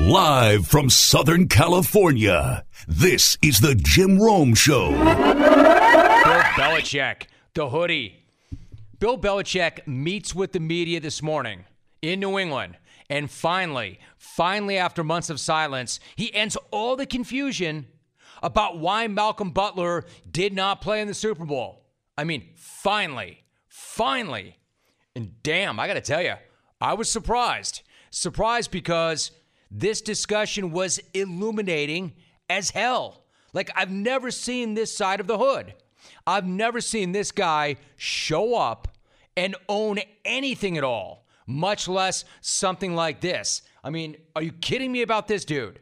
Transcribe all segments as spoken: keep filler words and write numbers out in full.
Live from Southern California, this is the Jim Rome Show. Bill Belichick, the hoodie. Bill Belichick meets with the media this morning in New England. And finally, finally, after months of silence, he ends all the confusion about why Malcolm Butler did not play in the Super Bowl. I mean, finally, finally. And damn, I got to tell you, I was surprised. Surprised because this discussion was illuminating as hell. Like, I've never seen this side of the hood. I've never seen this guy show up and own anything at all, much less something like this. I mean, are you kidding me about this dude?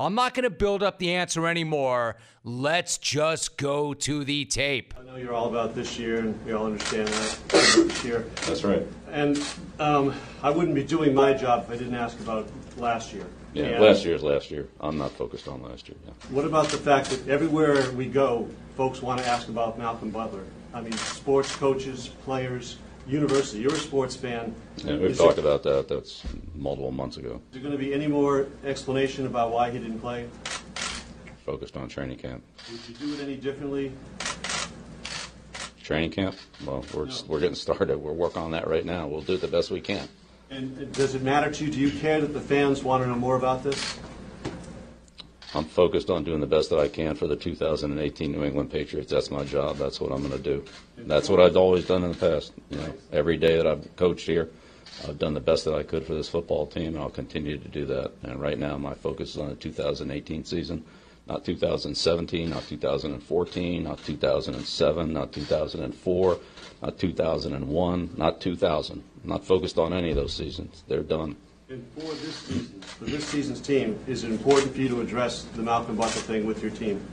I'm not going to build up the answer anymore. Let's just go to the tape. I know you're all about this year, and we all understand that. This year. That's right. And um, I wouldn't be doing my job if I didn't ask about last year. Yeah, and last year's last year. I'm not focused on last year. Yeah. What about the fact that everywhere we go, folks want to ask about Malcolm Butler? I mean, sports coaches, players, university. You're a sports fan. Yeah, we've Is talked it, about that. That's multiple months ago. Is there going to be any more explanation about why he didn't play? Focused on training camp. Would you do it any differently? Training camp? Well, we're no. we're getting started. We're working on that right now. We'll do it the best we can. And does it matter to you? Do you care that the fans want to know more about this? I'm focused on doing the best that I can for the two thousand eighteen New England Patriots. That's my job. That's what I'm going to do. That's what I've always done in the past. You know, every day that I've coached here, I've done the best that I could for this football team, and I'll continue to do that. And right now my focus is on the two thousand eighteen season, not two thousand seventeen, not two thousand fourteen, not two thousand seven, not two thousand four, not two thousand one, not two thousand. I'm not focused on any of those seasons. They're done. And for this season, for this season's team, is it important for you to address the Malcolm Butler thing with your team?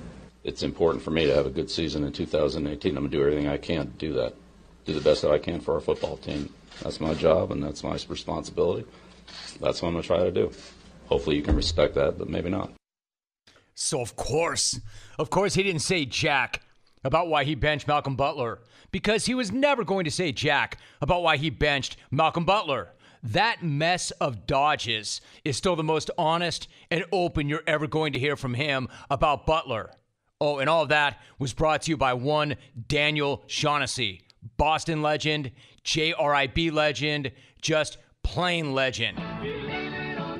It's important for me to have a good season in two thousand eighteen. I'm going to do everything I can to do that, do the best that I can for our football team. That's my job, and that's my responsibility. That's what I'm going to try to do. Hopefully you can respect that, but maybe not. So, of course, of course he didn't say jack about why he benched Malcolm Butler, because he was never going to say jack about why he benched Malcolm Butler. That mess of dodges is still the most honest and open you're ever going to hear from him about Butler. Oh, and all of that was brought to you by one Daniel Shaughnessy, Boston legend, J R I B legend, just plain legend.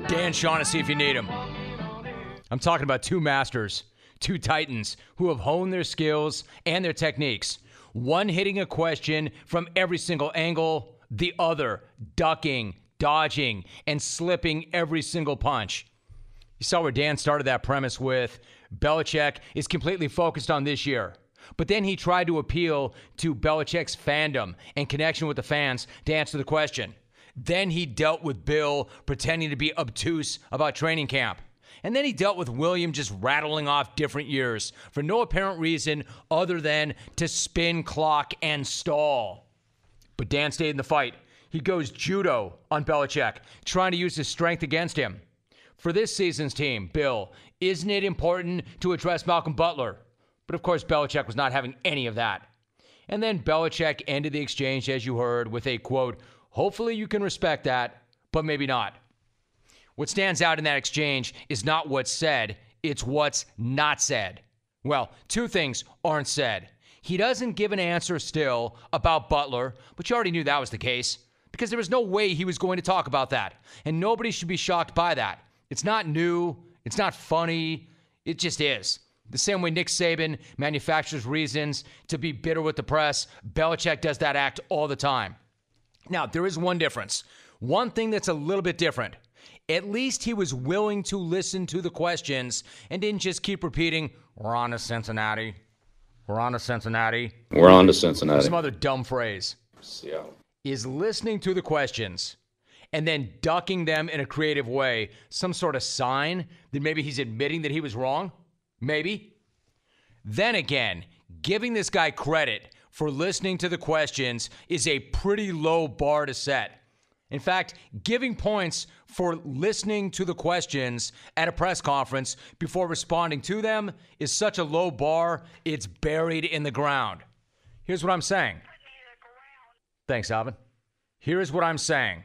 Dan Shaughnessy if you need him. I'm talking about two masters, two titans who have honed their skills and their techniques. One hitting a question from every single angle, the other ducking, dodging, and slipping every single punch. You saw where Dan started that premise with Belichick is completely focused on this year. But then he tried to appeal to Belichick's fandom and connection with the fans to answer the question. Then he dealt with Bill pretending to be obtuse about training camp. And then he dealt with William just rattling off different years for no apparent reason other than to spin clock and stall. But Dan stayed in the fight. He goes judo on Belichick, trying to use his strength against him. For this season's team, Bill, isn't it important to address Malcolm Butler? But of course, Belichick was not having any of that. And then Belichick ended the exchange, as you heard, with a quote, hopefully you can respect that, but maybe not. What stands out in that exchange is not what's said, it's what's not said. Well, two things aren't said. He doesn't give an answer still about Butler, but you already knew that was the case because there was no way he was going to talk about that. And nobody should be shocked by that. It's not new. It's not funny. It just is. The same way Nick Saban manufactures reasons to be bitter with the press, Belichick does that act all the time. Now, there is one difference. One thing that's a little bit different. At least he was willing to listen to the questions and didn't just keep repeating, we're on to Cincinnati. We're on to Cincinnati. We're on to Cincinnati. Some other dumb phrase. Seattle. Is listening to the questions and then ducking them in a creative way, some sort of sign that maybe he's admitting that he was wrong? Maybe. Then again, giving this guy credit for listening to the questions is a pretty low bar to set. In fact, giving points for listening to the questions at a press conference before responding to them is such a low bar, it's buried in the ground. Here's what I'm saying. Thanks, Alvin. Here's what I'm saying.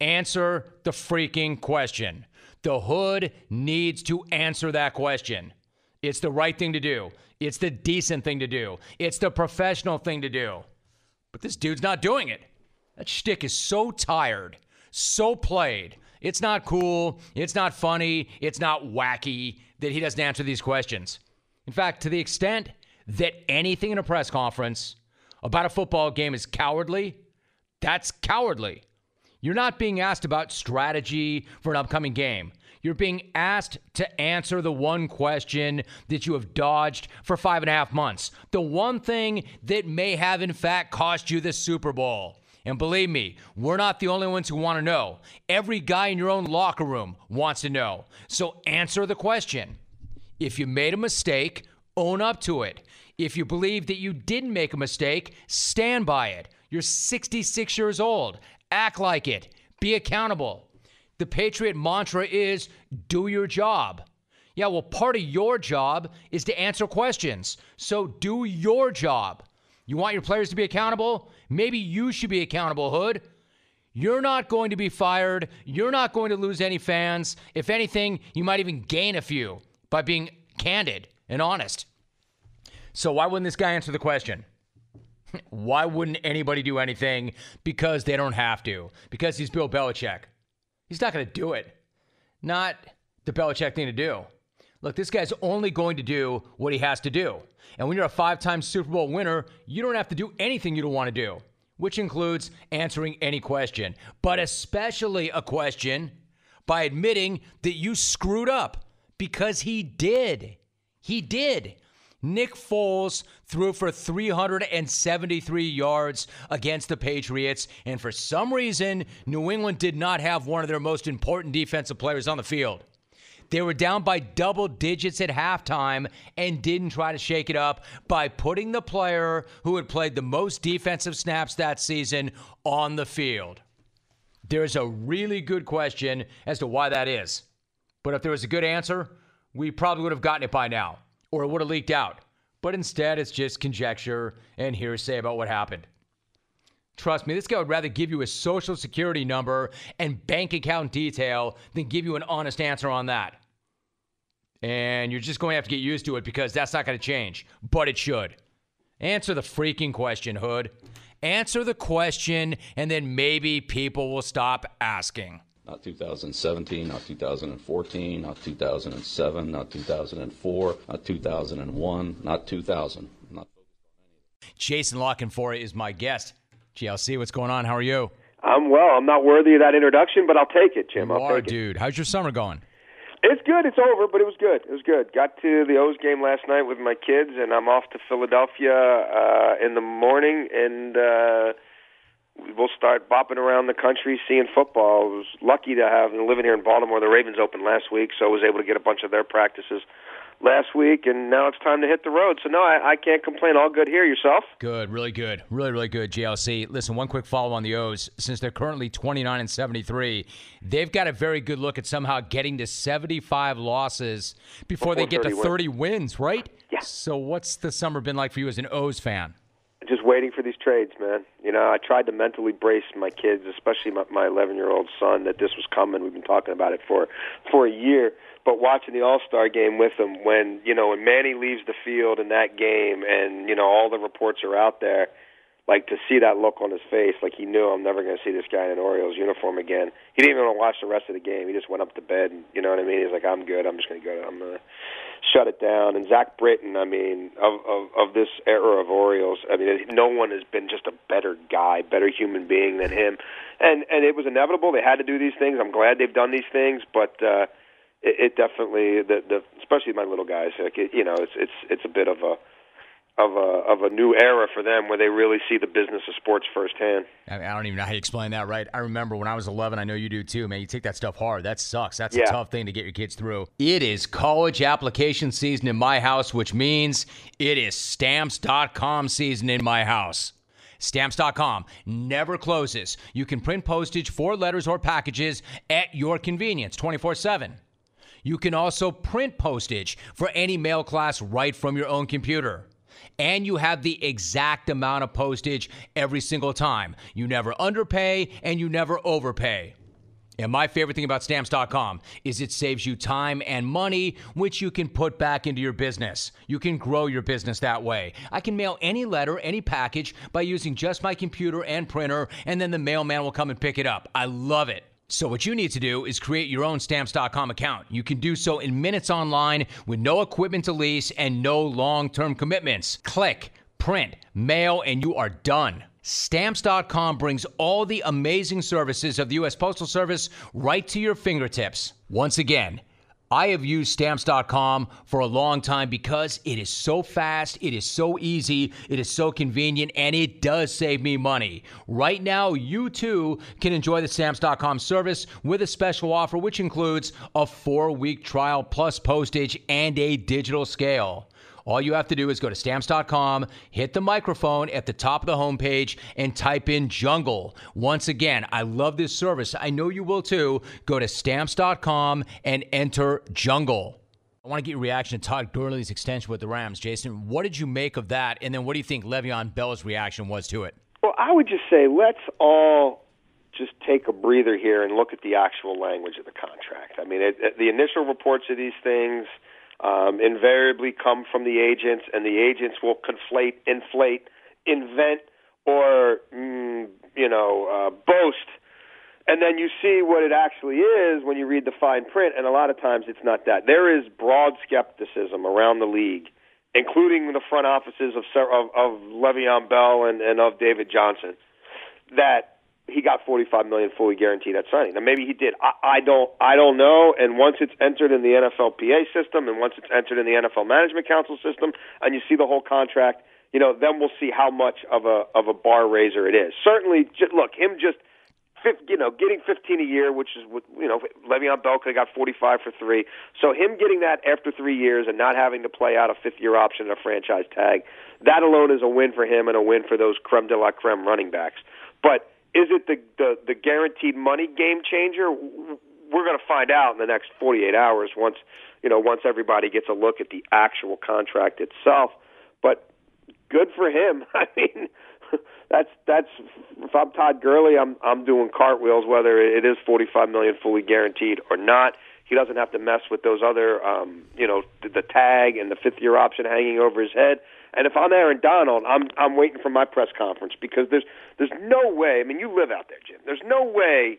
Answer the freaking question. The hood needs to answer that question. It's the right thing to do. It's the decent thing to do. It's the professional thing to do. But this dude's not doing it. That shtick is so tired, so played. It's not cool. It's not funny. It's not wacky that he doesn't answer these questions. In fact, to the extent that anything in a press conference about a football game is cowardly, that's cowardly. You're not being asked about strategy for an upcoming game. You're being asked to answer the one question that you have dodged for five and a half months. The one thing that may have, in fact, cost you the Super Bowl. And believe me, we're not the only ones who want to know. Every guy in your own locker room wants to know. So answer the question. If you made a mistake, own up to it. If you believe that you didn't make a mistake, stand by it. You're sixty-six years old. Act like it. Be accountable. The Patriot mantra is, do your job. Yeah, well, part of your job is to answer questions. So do your job. You want your players to be accountable? Maybe you should be accountable, Hood. You're not going to be fired. You're not going to lose any fans. If anything, you might even gain a few by being candid and honest. So why wouldn't this guy answer the question? Why wouldn't anybody do anything? Because they don't have to. Because he's Bill Belichick. He's not going to do it. Not the Belichick thing to do. Look, this guy's only going to do what he has to do. And when you're a five-time Super Bowl winner, you don't have to do anything you don't want to do, which includes answering any question, but especially a question by admitting that you screwed up, because he did. He did. Nick Foles threw for three hundred seventy-three yards against the Patriots, and for some reason, New England did not have one of their most important defensive players on the field. They were down by double digits at halftime and didn't try to shake it up by putting the player who had played the most defensive snaps that season on the field. There's a really good question as to why that is. But if there was a good answer, we probably would have gotten it by now, or it would have leaked out. But instead, it's just conjecture and hearsay about what happened. Trust me, this guy would rather give you a social security number and bank account detail than give you an honest answer on that. And you're just going to have to get used to it, because that's not going to change. But it should. Answer the freaking question, Hood. Answer the question, and then maybe people will stop asking. Not two thousand seventeen, not two thousand fourteen, not two thousand seven, not two thousand four, not two thousand one, not two thousand. Not- Jason La Canfora is my guest. G L C, what's going on? How are you? I'm well. I'm not worthy of that introduction, but I'll take it, Jim. You I'll are, take it. Dude. How's your summer going? It's good. It's over, but it was good. It was good. Got to the O's game last night with my kids, and I'm off to Philadelphia uh, in the morning, and uh, we'll start bopping around the country seeing football. I was lucky to have, and living here in Baltimore, the Ravens opened last week, so I was able to get a bunch of their practices last week, and now it's time to hit the road. So, no, I, I can't complain. All good here. Yourself? Good. Really good. Really, really good, G L C. Listen, one quick follow on the O's. Since they're currently twenty-nine and seventy-three, they've got a very good look at somehow getting to seventy-five losses before, before they get to thirty wins, wins right? Yeah. So what's the summer been like for you as an O's fan? Just waiting for these trades, man. You know, I tried to mentally brace my kids, especially my, my eleven-year-old son, that this was coming. We've been talking about it for for a year. But watching the All-Star game with them, when, you know, when Manny leaves the field in that game and, you know, all the reports are out there, like, to see that look on his face, like he knew, I'm never going to see this guy in an Orioles uniform again. He didn't even want to watch the rest of the game. He just went up to bed, and, you know what I mean? He's like, I'm good. I'm just going to go to, I'm going to shut it down. And Zach Britton, I mean, of, of, of this era of Orioles, I mean, no one has been just a better guy, better human being than him. And, and it was inevitable. They had to do these things. I'm glad they've done these things, but uh, it, it definitely, the, the, especially my little guys, like it, you know, it's it's it's a bit of a, Of a, of a new era for them, where they really see the business of sports firsthand. I mean, I don't even know how you explain that, right? I remember when I was eleven, I know you do too, man. You take that stuff hard. That sucks. That's yeah. a tough thing to get your kids through. It is college application season in my house, which means it is Stamps dot com season in my house. Stamps dot com never closes. You can print postage for letters or packages at your convenience twenty-four seven. You can also print postage for any mail class right from your own computer. And you have the exact amount of postage every single time. You never underpay and you never overpay. Now, my favorite thing about Stamps dot com is it saves you time and money, which you can put back into your business. You can grow your business that way. I can mail any letter, any package by using just my computer and printer, and then the mailman will come and pick it up. I love it. So what you need to do is create your own Stamps dot com account. You can do so in minutes online with no equipment to lease and no long-term commitments. Click, print, mail, and you are done. Stamps dot com brings all the amazing services of the U S Postal Service right to your fingertips. Once again, I have used Stamps dot com for a long time because it is so fast, it is so easy, it is so convenient, and it does save me money. Right now, you too can enjoy the Stamps dot com service with a special offer, which includes a four-week trial plus postage and a digital scale. All you have to do is go to Stamps dot com, hit the microphone at the top of the homepage, and type in jungle. Once again, I love this service. I know you will too. Go to Stamps dot com and enter jungle. I want to get your reaction to Todd Gurley's extension with the Rams. Jason, what did you make of that? And then what do you think Le'Veon Bell's reaction was to it? Well, I would just say let's all just take a breather here and look at the actual language of the contract. I mean, it, it, the initial reports of these things Um, invariably come from the agents, and the agents will conflate, inflate, invent, or, mm, you know, uh, boast. And then you see what it actually is when you read the fine print, and a lot of times it's not that. There is broad skepticism around the league, including the front offices of, of, of Le'Veon Bell and, and of David Johnson, that he got forty-five million dollars fully guaranteed at signing. Now, maybe he did. I, I don't I don't know. And once it's entered in the N F L P A system and once it's entered in the N F L Management Council system and you see the whole contract, you know, then we'll see how much of a of a bar-raiser it is. Certainly, just, look, him just, you know, getting fifteen a year, which is, you know, Le'Veon Bell could have got forty-five for three. So him getting that after three years and not having to play out a fifth-year option and a franchise tag, that alone is a win for him and a win for those creme de la creme running backs. But is it the, the, the guaranteed money game changer? We're going to find out in the next forty-eight hours once, you know, once everybody gets a look at the actual contract itself. But good for him. I mean, that's that's if I'm Todd Gurley, I'm I'm doing cartwheels whether it is forty-five million dollars fully guaranteed or not. He doesn't have to mess with those other, um, you know, the, the tag and the fifth-year option hanging over his head. And if I'm Aaron Donald, I'm I'm waiting for my press conference because there's there's no way. I mean, you live out there, Jim. There's no way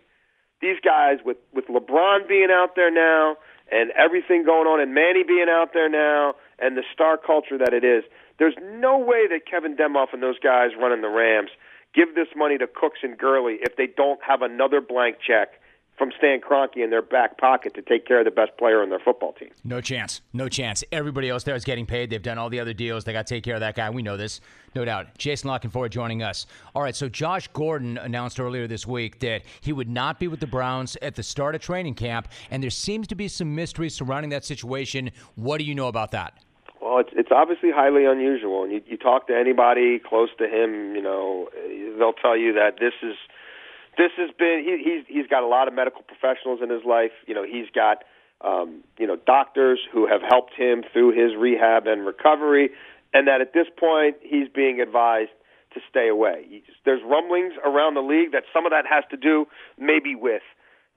these guys with, with LeBron being out there now and everything going on and Manny being out there now and the star culture that it is, there's no way that Kevin Demoff and those guys running the Rams give this money to Cooks and Gurley if they don't have another blank check from Stan Kroenke in their back pocket to take care of the best player on their football team. No chance. No chance. Everybody else there is getting paid. They've done all the other deals. They got to take care of that guy. We know this, no doubt. Jason La Canfora joining us. All right, so Josh Gordon announced earlier this week that he would not be with the Browns at the start of training camp, and there seems to be some mystery surrounding that situation. What do you know about that? Well, it's it's obviously highly unusual, and you, you talk to anybody close to him, you know, they'll tell you that this is – This has been he, he's he's got a lot of medical professionals in his life. You know, he's got um, you know doctors who have helped him through his rehab and recovery, and that at this point he's being advised to stay away. He, there's rumblings around the league that some of that has to do maybe with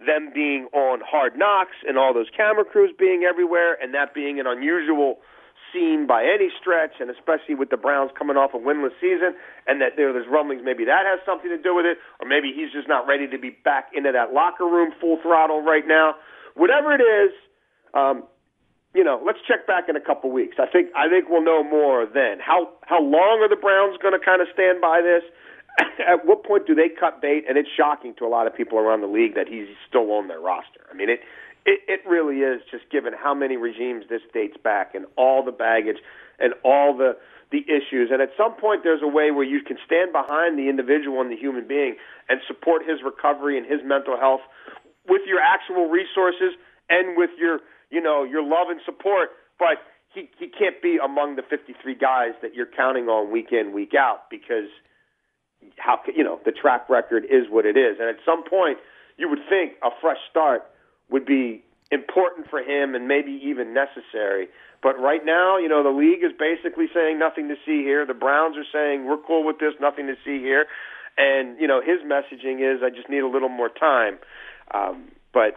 them being on Hard Knocks and all those camera crews being everywhere, and that being an unusual seen by any stretch, and especially with the Browns coming off a winless season, and that there, there's rumblings maybe that has something to do with it, or maybe he's just not ready to be back into that locker room full throttle right now. Whatever it is, um, you know, let's check back in a couple weeks. I think I think we'll know more then. How how long are the Browns going to kind of stand by this? At what point do they cut bait? And it's shocking to a lot of people around the league that he's still on their roster. I mean, it. It, it really is, just given how many regimes this dates back and all the baggage and all the, the issues. And at some point, there's a way where you can stand behind the individual and the human being and support his recovery and his mental health with your actual resources and with your, you know, your love and support. But he, he can't be among the fifty-three guys that you're counting on week in, week out because, how you know, the track record is what it is. And at some point, you would think a fresh start would be important for him and maybe even necessary. But right now, you know, the league is basically saying nothing to see here. The Browns are saying we're cool with this, nothing to see here. And, you know, his messaging is I just need a little more time. Um, But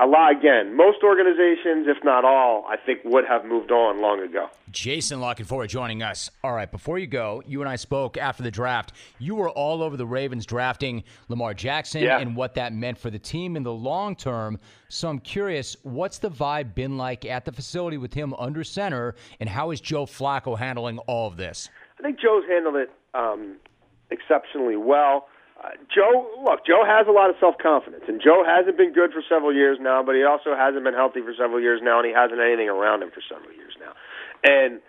a lot, again, most organizations, if not all, I think would have moved on long ago. Jason La Canfora joining us. All right, before you go, you and I spoke after the draft. You were all over the Ravens drafting Lamar Jackson yeah. and what that meant for the team in the long term. So I'm curious, what's the vibe been like at the facility with him under center, and how is Joe Flacco handling all of this? I think Joe's handled it um, exceptionally well. Uh, Joe, look, Joe has a lot of self-confidence, and Joe hasn't been good for several years now, but he also hasn't been healthy for several years now, and he hasn't had anything around him for several years now. And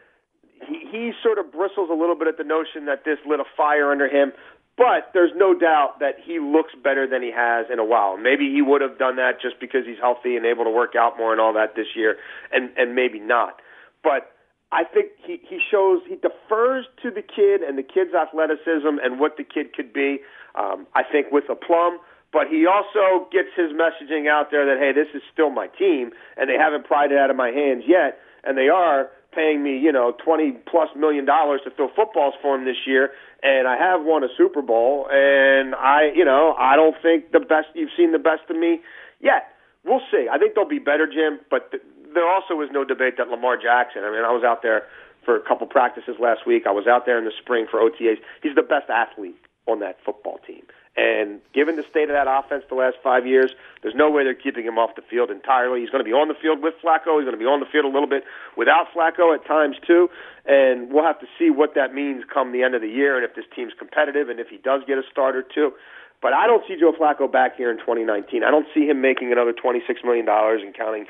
he, he sort of bristles a little bit at the notion that this lit a fire under him, but there's no doubt that he looks better than he has in a while. Maybe he would have done that just because he's healthy and able to work out more and all that this year, and, and maybe not. But I think he, he shows, he defers to the kid and the kid's athleticism and what the kid could be, um, I think, with aplomb. But he also gets his messaging out there that, hey, this is still my team, and they haven't pried it out of my hands yet, and they are paying me, you know, twenty plus million dollars to throw footballs for him this year, and I have won a Super Bowl, and I, you know, I don't think the best, you've seen the best of me yet. We'll see. I think they'll be better, Jim, but the, there also is no debate that Lamar Jackson, I mean, I was out there for a couple practices last week. I was out there in the spring for O T As. He's the best athlete on that football team. And given the state of that offense the last five years, there's no way they're keeping him off the field entirely. He's going to be on the field with Flacco. He's going to be on the field a little bit without Flacco at times, too. And we'll have to see what that means come the end of the year and if this team's competitive and if he does get a start or two. But I don't see Joe Flacco back here in twenty nineteen. I don't see him making another twenty-six million dollars and counting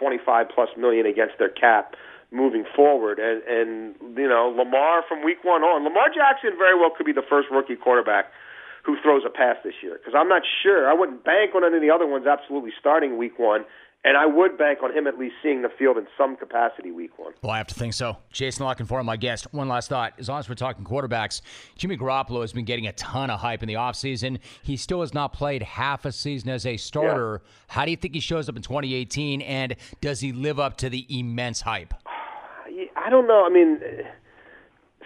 twenty-five plus million against their cap moving forward. And, and, you know, Lamar from week one on, Lamar Jackson very well could be the first rookie quarterback who throws a pass this year, because I'm not sure. I wouldn't bank on any of the other ones absolutely starting week one, and I would bank on him at least seeing the field in some capacity week one. Well, I have to think so. Jason La Canfora, my guest. One last thought. As long as we're talking quarterbacks, Jimmy Garoppolo has been getting a ton of hype in the offseason. He still has not played half a season as a starter. Yeah. How do you think he shows up in twenty eighteen, and does he live up to the immense hype? I don't know. I mean,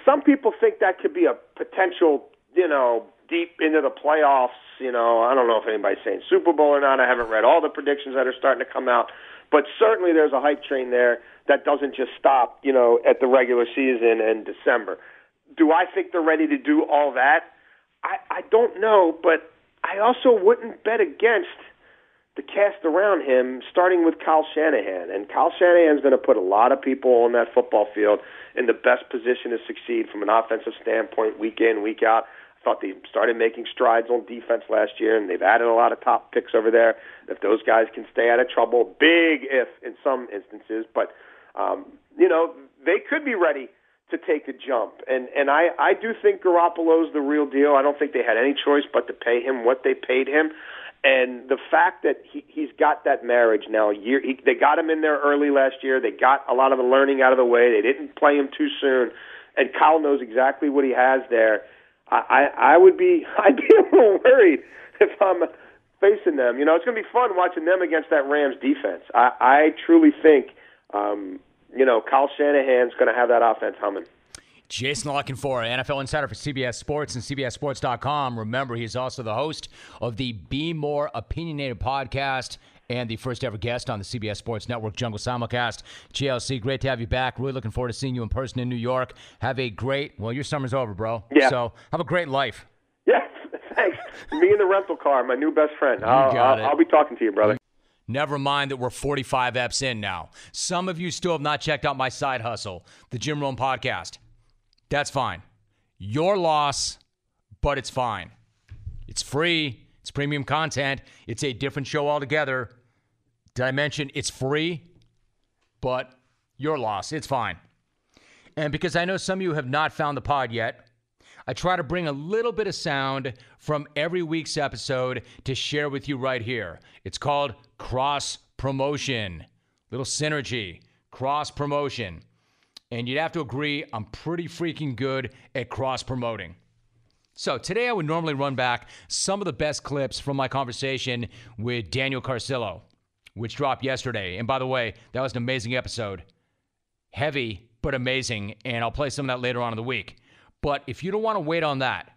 some people think that could be a potential, you know, deep into the playoffs, you know, I don't know if anybody's saying Super Bowl or not. I haven't read all the predictions that are starting to come out. But certainly there's a hype train there that doesn't just stop, you know, at the regular season and December. Do I think they're ready to do all that? I, I don't know, but I also wouldn't bet against the cast around him, starting with Kyle Shanahan. And Kyle Shanahan's going to put a lot of people on that football field in the best position to succeed from an offensive standpoint week in, week out. Thought they started making strides on defense last year, and they've added a lot of top picks over there. If those guys can stay out of trouble, big if in some instances, but um, you know, they could be ready to take a jump. And and I, I do think Garoppolo's the real deal. I don't think they had any choice but to pay him what they paid him. And the fact that he, he's got that marriage now, a year he, they got him in there early last year. They got a lot of the learning out of the way. They didn't play him too soon. And Kyle knows exactly what he has there. I, I would be I'd be a little worried if I'm facing them. You know, it's going to be fun watching them against that Rams defense. I, I truly think, um, you know, Kyle Shanahan's going to have that offense humming. Jason La Canfora, N F L insider for C B S Sports and C B S Sports dot com. Remember, he's also the host of the Be More Opinionated podcast and the first ever guest on the C B S Sports Network Jungle Simulcast. J L C, great to have you back. Really looking forward to seeing you in person in New York. Have a great, well, your summer's over, bro. Yeah. So have a great life. Yeah, thanks. Me and the rental car, my new best friend. I'll, I'll, I'll be talking to you, brother. Never mind that we're forty-five eps in now. Some of you still have not checked out my side hustle, the Jim Rohn Podcast. That's fine. Your loss, but it's fine. It's free. It's premium content. It's a different show altogether. Did I mention it's free? But your loss. It's fine. And because I know some of you have not found the pod yet, I try to bring a little bit of sound from every week's episode to share with you right here. It's called cross-promotion. Little synergy. Cross-promotion. And you'd have to agree, I'm pretty freaking good at cross-promoting. So today I would normally run back some of the best clips from my conversation with Daniel Carcillo, which dropped yesterday. And by the way, that was an amazing episode. Heavy, but amazing. And I'll play some of that later on in the week. But if you don't want to wait on that,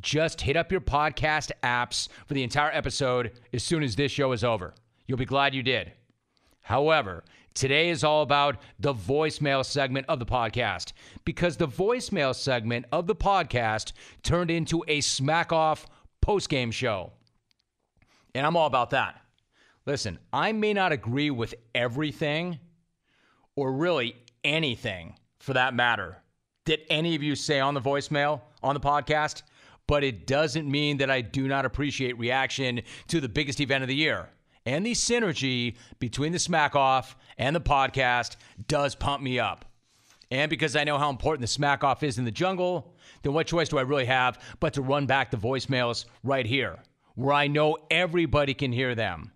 Just hit up your podcast apps for the entire episode as soon as this show is over. You'll be glad you did. However, today is all about the voicemail segment of the podcast, because the voicemail segment of the podcast turned into a smack-off post-game show. And I'm all about that. Listen, I may not agree with everything, or really anything for that matter, that any of you say on the voicemail, on the podcast, but it doesn't mean that I do not appreciate reaction to the biggest event of the year. And the synergy between the smack-off and the podcast does pump me up. And because I know how important the smack-off is in the jungle, then what choice do I really have but to run back the voicemails right here, where I know everybody can hear them?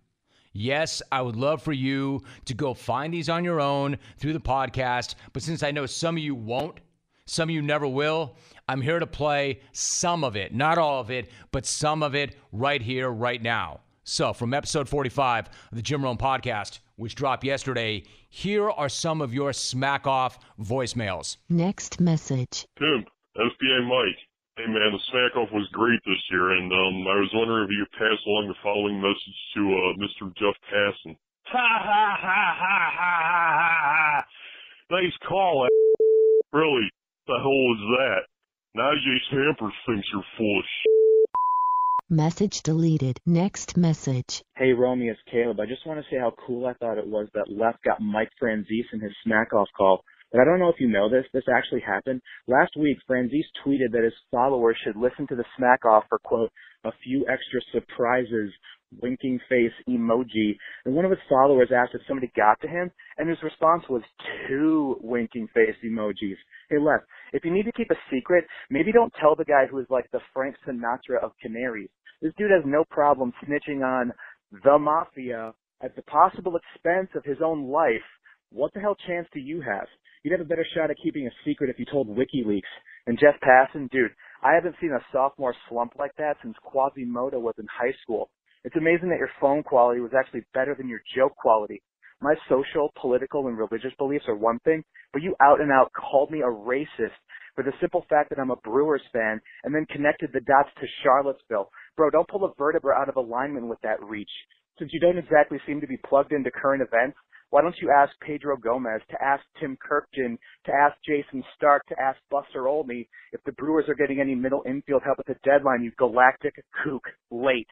Yes, I would love for you to go find these on your own through the podcast, but since I know some of you won't, some of you never will, I'm here to play some of it, not all of it, but some of it right here, right now. So from episode forty-five of the Jim Rohn Podcast, which dropped yesterday, here are some of your smack-off voicemails. Next message. Pimp, F B A Mike. Hey, man, the smack-off was great this year, and um, I was wondering if you could pass along the following message to uh, Mister Jeff Passan. Ha, ha, ha, ha, ha, ha, ha, nice call, a- Really, what the hell was that? Najee Sampers thinks you're full of shit. Message deleted. Next message. Hey, Romeo, it's Caleb. I just want to say how cool I thought it was that Left got Mike Franzese in his smack-off call. But I don't know if you know this. This actually happened. Last week, Franzese tweeted that his followers should listen to the smack-off for, quote, a few extra surprises, winking face emoji. And one of his followers asked if somebody got to him, and his response was two winking face emojis. Hey, Left, if you need to keep a secret, maybe don't tell the guy who is like the Frank Sinatra of Canaries. This dude has no problem snitching on the mafia at the possible expense of his own life. What the hell chance do you have? You'd have a better shot at keeping a secret if you told WikiLeaks. And Jeff Passan, dude, I haven't seen a sophomore slump like that since Quasimodo was in high school. It's amazing that your phone quality was actually better than your joke quality. My social, political, and religious beliefs are one thing, but you out and out called me a racist for the simple fact that I'm a Brewers fan and then connected the dots to Charlottesville. Bro, don't pull a vertebra out of alignment with that reach. Since you don't exactly seem to be plugged into current events, why don't you ask Pedro Gomez, to ask Tim Kirkjian, to ask Jason Stark, to ask Buster Olney if the Brewers are getting any middle infield help at the deadline, you galactic kook. Late.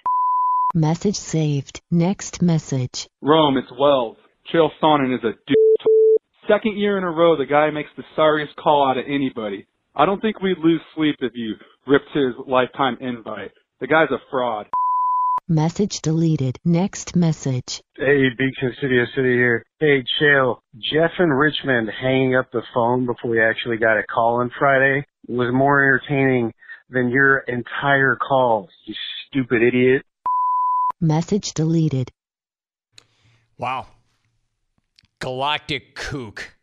Message saved. Next message. Rome, it's Wells. Chael Sonnen is a dude. Second year in a row, the guy makes the sorriest call out of anybody. I don't think we'd lose sleep if you ripped his lifetime invite. The guy's a fraud. Message deleted. Next message. Hey, Beacon Studio City here. Hey, Chael. Jeff in Richmond hanging up the phone before we actually got a call on Friday was more entertaining than your entire call, you stupid idiot. Message deleted. Wow. Galactic kook.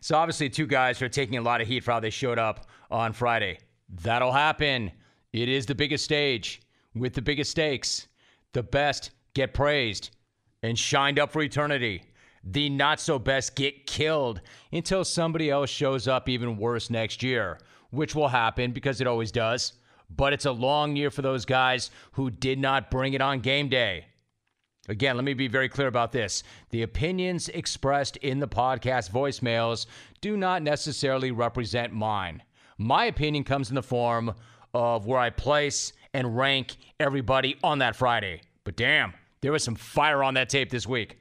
So obviously two guys are taking a lot of heat for how they showed up on Friday. That'll happen. It is the biggest stage with the biggest stakes. The best get praised and shined up for eternity. The not so best get killed until somebody else shows up even worse next year, which will happen because it always does. But it's a long year for those guys who did not bring it on game day. Again, let me be very clear about this. The opinions expressed in the podcast voicemails do not necessarily represent mine. My opinion comes in the form of where I place and rank everybody on that Friday. But damn, there was some fire on that tape this week.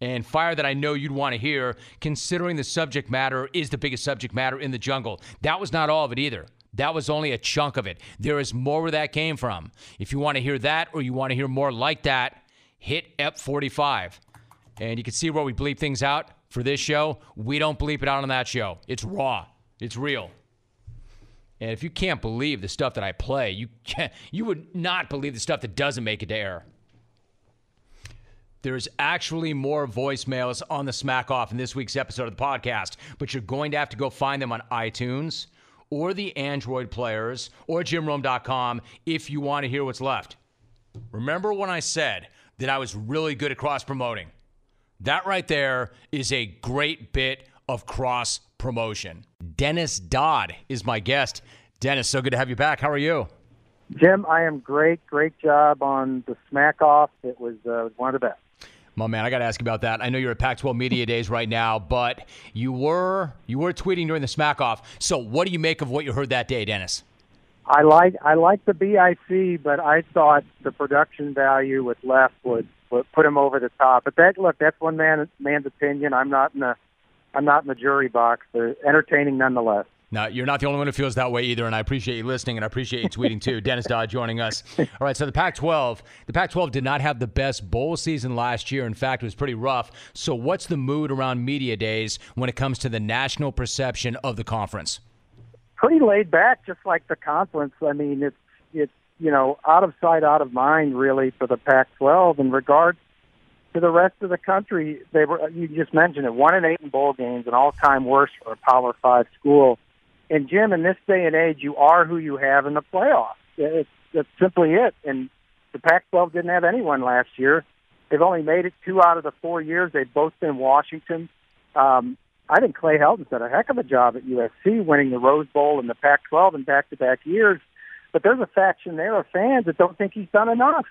And fire that I know you'd want to hear, considering the subject matter is the biggest subject matter in the jungle. That was not all of it either. That was only a chunk of it. There is more where that came from. If you want to hear that or you want to hear more like that, hit E P forty-five. And you can see where we bleep things out for this show. We don't bleep it out on that show. It's raw. It's real. And if you can't believe the stuff that I play, you can't, you would not believe the stuff that doesn't make it to air. There's actually more voicemails on the Smack Off in this week's episode of the podcast, but you're going to have to go find them on iTunes or the Android players, or Jim Rome dot com if you want to hear what's left. Remember when I said that I was really good at cross-promoting? That right there is a great bit of cross-promotion. Dennis Dodd is my guest. Dennis, so good to have you back. How are you? Jim, I am great. Great job on the smack off. It was uh, one of the best. My man, I got to ask you about that. I know you're at Pac twelve Media Days right now, but you were you were tweeting during the smack off. So what do you make of what you heard that day, Dennis? I like I like the B I C, but I thought the production value with Left would, would put him over the top. But that look, that's one man man's opinion. I'm not in the I'm not in the jury box, but entertaining nonetheless. Now, you're not the only one who feels that way either, and I appreciate you listening, and I appreciate you tweeting, too. Dennis Dodd joining us. All right, so the Pac twelve. The Pac twelve did not have the best bowl season last year. In fact, it was pretty rough. So what's the mood around media days when it comes to the national perception of the conference? Pretty laid back, just like the conference. I mean, it's, it's you know, out of sight, out of mind, really, for the Pac twelve. In regard to the rest of the country, they were you just mentioned it, one and eight in bowl games, an all-time worst for a Power Five school. And, Jim, in this day and age, you are who you have in the playoffs. It's, that's simply it. And the Pac twelve didn't have anyone last year. They've only made it two out of the four years. They've both been Washington. Um, I think Clay Helton's done a heck of a job at U S C, winning the Rose Bowl and the Pac twelve in back-to-back years. But there's a faction there of fans that don't think he's done enough.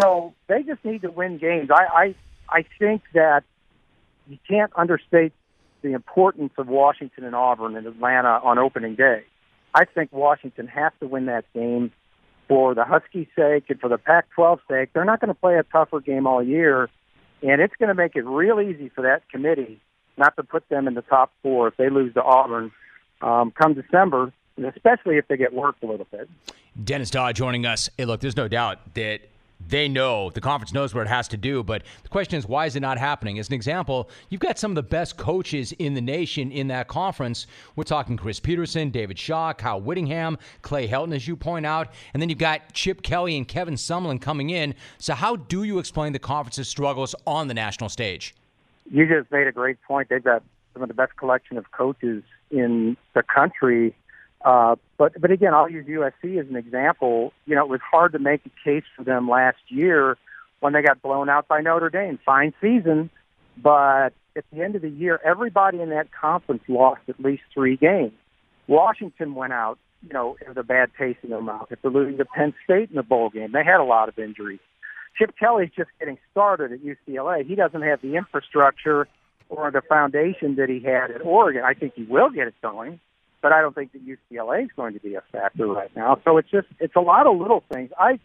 So they just need to win games. I, I, I think that you can't understate the importance of Washington and Auburn and Atlanta on opening day. I think Washington has to win that game for the Huskies' sake and for the Pac twelve's sake. They're not going to play a tougher game all year, and it's going to make it real easy for that committee not to put them in the top four if they lose to Auburn um, come December, and especially if they get worked a little bit. Dennis Dodd joining us. Hey, look, there's no doubt that they know, the conference knows what it has to do, but the question is, why is it not happening? As an example, you've got some of the best coaches in the nation in that conference. We're talking Chris Peterson, David Shaw, Kyle Whittingham, Clay Helton, as you point out, and then you've got Chip Kelly and Kevin Sumlin coming in. So how do you explain the conference's struggles on the national stage? You just made a great point. They've got some of the best collection of coaches in the country. Uh, but, but again, I'll use U S C as an example. You know, it was hard to make a case for them last year when they got blown out by Notre Dame. Fine season, but at the end of the year, everybody in that conference lost at least three games. Washington went out, you know, with a bad taste in their mouth after losing to Penn State in the bowl game. They had a lot of injuries. Chip Kelly's just getting started at U C L A. He doesn't have the infrastructure or the foundation that he had at Oregon. I think he will get it going, but I don't think that U C L A is going to be a factor right now. So it's just, it's a lot of little things. I,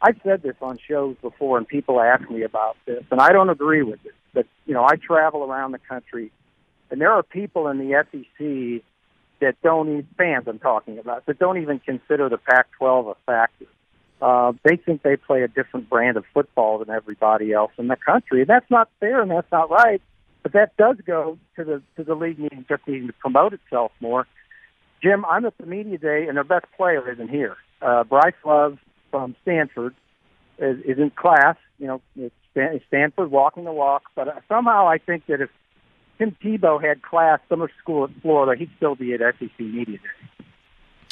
I've said this on shows before, and people ask me about this, and I don't agree with it. But, you know, I travel around the country, and there are people in the S E C that don't even, fans I'm talking about, that don't even consider the Pac twelve a factor. Uh, they think they play a different brand of football than everybody else in the country. And that's not fair, and that's not right. But that does go to the to the league needing, just needing to promote itself more. Jim, I'm at the media day, and their best player isn't here. Uh, Bryce Love from Stanford is, is in class. You know, it's Stanford walking the walk. But somehow I think that if Tim Tebow had class summer school at Florida, he'd still be at S E C media day.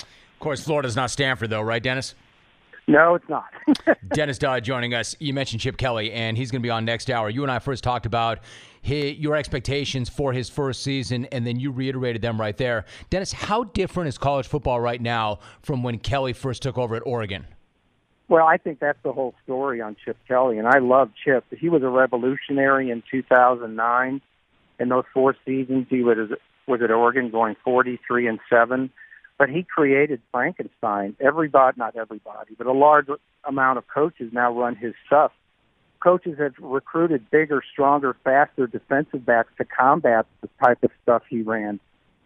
Of course, Florida's not Stanford, though, right, Dennis? No, it's not. Dennis Dodd joining us. You mentioned Chip Kelly, and he's going to be on next hour. You and I first talked about his, your expectations for his first season, and then you reiterated them right there. Dennis, how different is college football right now from when Kelly first took over at Oregon? Well, I think that's the whole story on Chip Kelly, and I love Chip. He was a revolutionary in two thousand nine. In those four seasons, he was, was at Oregon going forty-three and seven. But he created Frankenstein. Everybody, not everybody, but a large amount of coaches now run his stuff. Coaches have recruited bigger, stronger, faster defensive backs to combat the type of stuff he ran.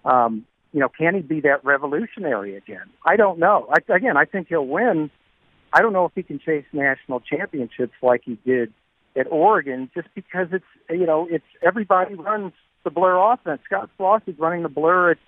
Um, you know, can he be that revolutionary again? I don't know. I, again, I think he'll win. I don't know if he can chase national championships like he did at Oregon, just because it's, you know, it's everybody runs the blur offense. Scott Frost is running the blur at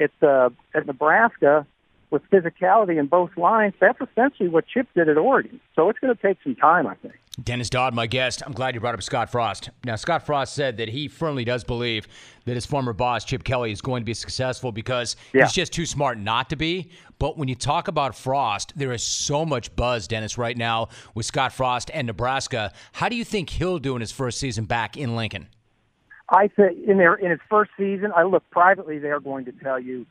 At, uh, at Nebraska with physicality in both lines. That's essentially what Chip did at Oregon. So it's going to take some time, I think. Dennis Dodd, my guest. I'm glad you brought up Scott Frost. Now, Scott Frost said that he firmly does believe that his former boss, Chip Kelly, is going to be successful because yeah. he's just too smart not to be. But when you talk about Frost, there is so much buzz, Dennis, right now with Scott Frost and Nebraska. How do you think he'll do in his first season back in Lincoln? I think in their in his first season, I look privately. They are going to tell you,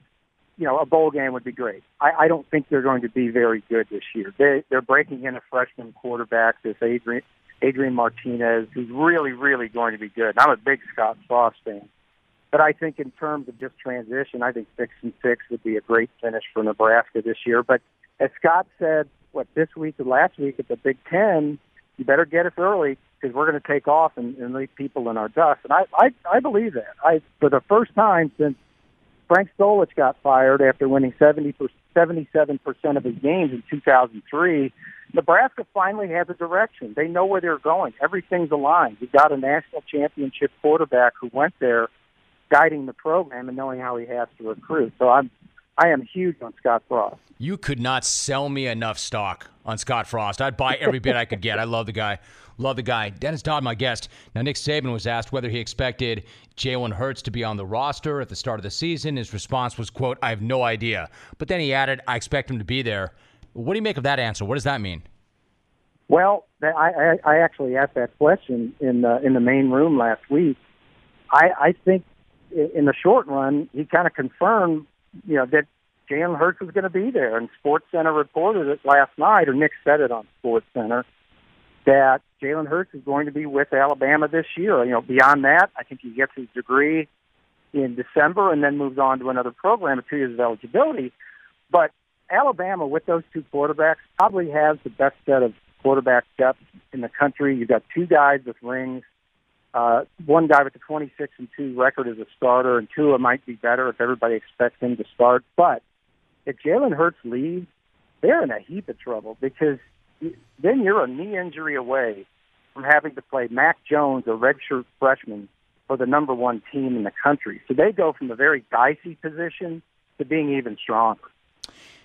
you know, a bowl game would be great. I, I don't think they're going to be very good this year. They, they're breaking in a freshman quarterback, this Adrian, Adrian Martinez, who's really, really going to be good. And I'm a big Scott Frost fan. But I think in terms of just transition, I think six and six would be a great finish for Nebraska this year. But as Scott said, what, this week and last week at the Big Ten, you better get us early because we're going to take off and, and leave people in our dust. And I, I, I believe that. I, for the first time since Frank Stolich got fired after winning seventy-seven percent of his games in two thousand three, Nebraska finally has a direction. They know where they're going. Everything's aligned. You've got a national championship quarterback who went there guiding the program and knowing how he has to recruit. So I'm I am huge on Scott Frost. You could not sell me enough stock on Scott Frost. I'd buy every bit I could get. I love the guy. Love the guy. Dennis Dodd, my guest. Now, Nick Saban was asked whether he expected Jalen Hurts to be on the roster at the start of the season. His response was, quote, I have no idea. But then he added, I expect him to be there. What do you make of that answer? What does that mean? Well, I, I, I actually asked that question in the, in the main room last week. I, I think in the short run, he kind of confirmed, you know, that Jalen Hurts was going to be there, and SportsCenter reported it last night, or Nick said it on SportsCenter, that Jalen Hurts is going to be with Alabama this year. You know, beyond that, I think he gets his degree in December and then moves on to another program with two years of eligibility. But Alabama, with those two quarterbacks, probably has the best set of quarterback depth in the country. You've got two guys with rings. Uh, one guy with a twenty-six and two record as a starter, and Tua might be better if everybody expects him to start. But if Jalen Hurts leaves, they're in a heap of trouble because then you're a knee injury away from having to play Mac Jones, a redshirt freshman, for the number one team in the country. So they go from a very dicey position to being even stronger.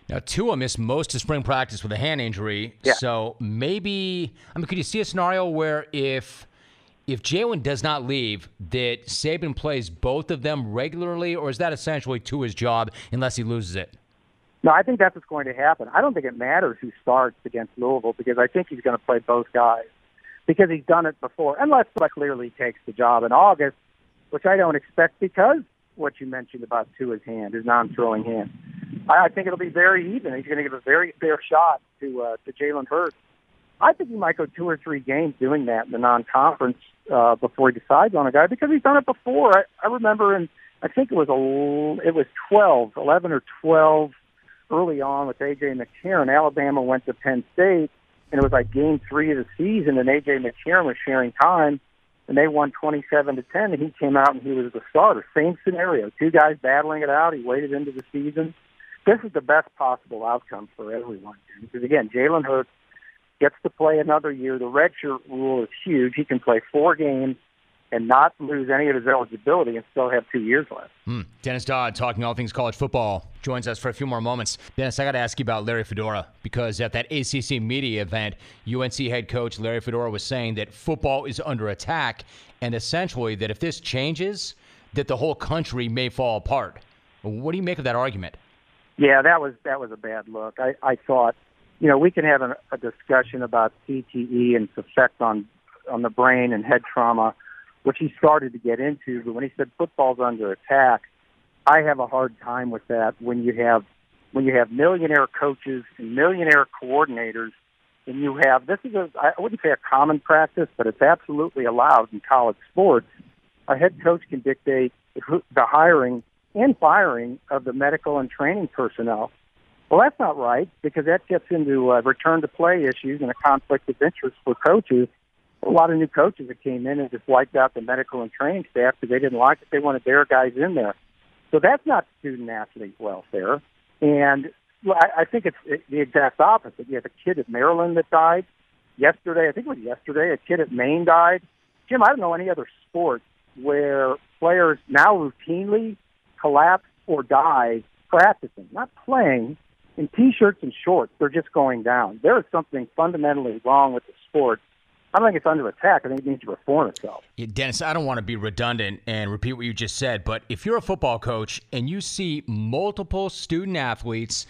Now, Tua missed most of spring practice with a hand injury. Yeah. So maybe, I mean, could you see a scenario where if... If Jalen does not leave, that Saban plays both of them regularly, or is that essentially to his job unless he loses it? No, I think that's what's going to happen. I don't think it matters who starts against Louisville because I think he's going to play both guys because he's done it before, unless Tua clearly takes the job in August, which I don't expect because what you mentioned about Tua's hand, his non-throwing hand. I think it'll be very even. He's going to give a very fair shot to uh, to Jalen Hurts. I think he might go two or three games doing that in the non-conference uh, before he decides on a guy because he's done it before. I, I remember, in I think it was a, it was twelve, eleven or twelve, early on with A J McCarron. Alabama went to Penn State, and it was like game three of the season, and A J McCarron was sharing time, and they won twenty-seven to ten, and he came out and he was the starter. Same scenario, two guys battling it out. He waited into the season. This is the best possible outcome for everyone because again, Jalen Hurts gets to play another year. The redshirt rule is huge. He can play four games and not lose any of his eligibility and still have two years left. Mm. Dennis Dodd, talking all things college football, joins us for a few more moments. Dennis, I got to ask you about Larry Fedora, because at that A C C media event, U N C head coach Larry Fedora was saying that football is under attack and essentially that if this changes, that the whole country may fall apart. What do you make of that argument? Yeah, that was that was a bad look. I, I thought, you know, we can have a, a discussion about C T E and its effect on, on the brain and head trauma, which he started to get into. But when he said football's under attack, I have a hard time with that when you have when you have millionaire coaches and millionaire coordinators, and you have, this is a, I wouldn't say a common practice, but it's absolutely allowed in college sports. A head coach can dictate the hiring and firing of the medical and training personnel. Well, that's not right because that gets into uh, return-to-play issues and a conflict of interest for coaches. A lot of new coaches that came in and just wiped out the medical and training staff because they didn't like it. They wanted their guys in there. So that's not student-athlete welfare. And well, I, I think it's it, the exact opposite. You have a kid at Maryland that died yesterday. I think it was yesterday. A kid at Maine died. Jim, I don't know any other sport where players now routinely collapse or die practicing, not playing, in T-shirts and shorts. They're just going down. There is something fundamentally wrong with the sport. I don't think it's under attack. I think it needs to reform itself. Yeah, Dennis, I don't want to be redundant and repeat what you just said, but if you're a football coach and you see multiple student-athletes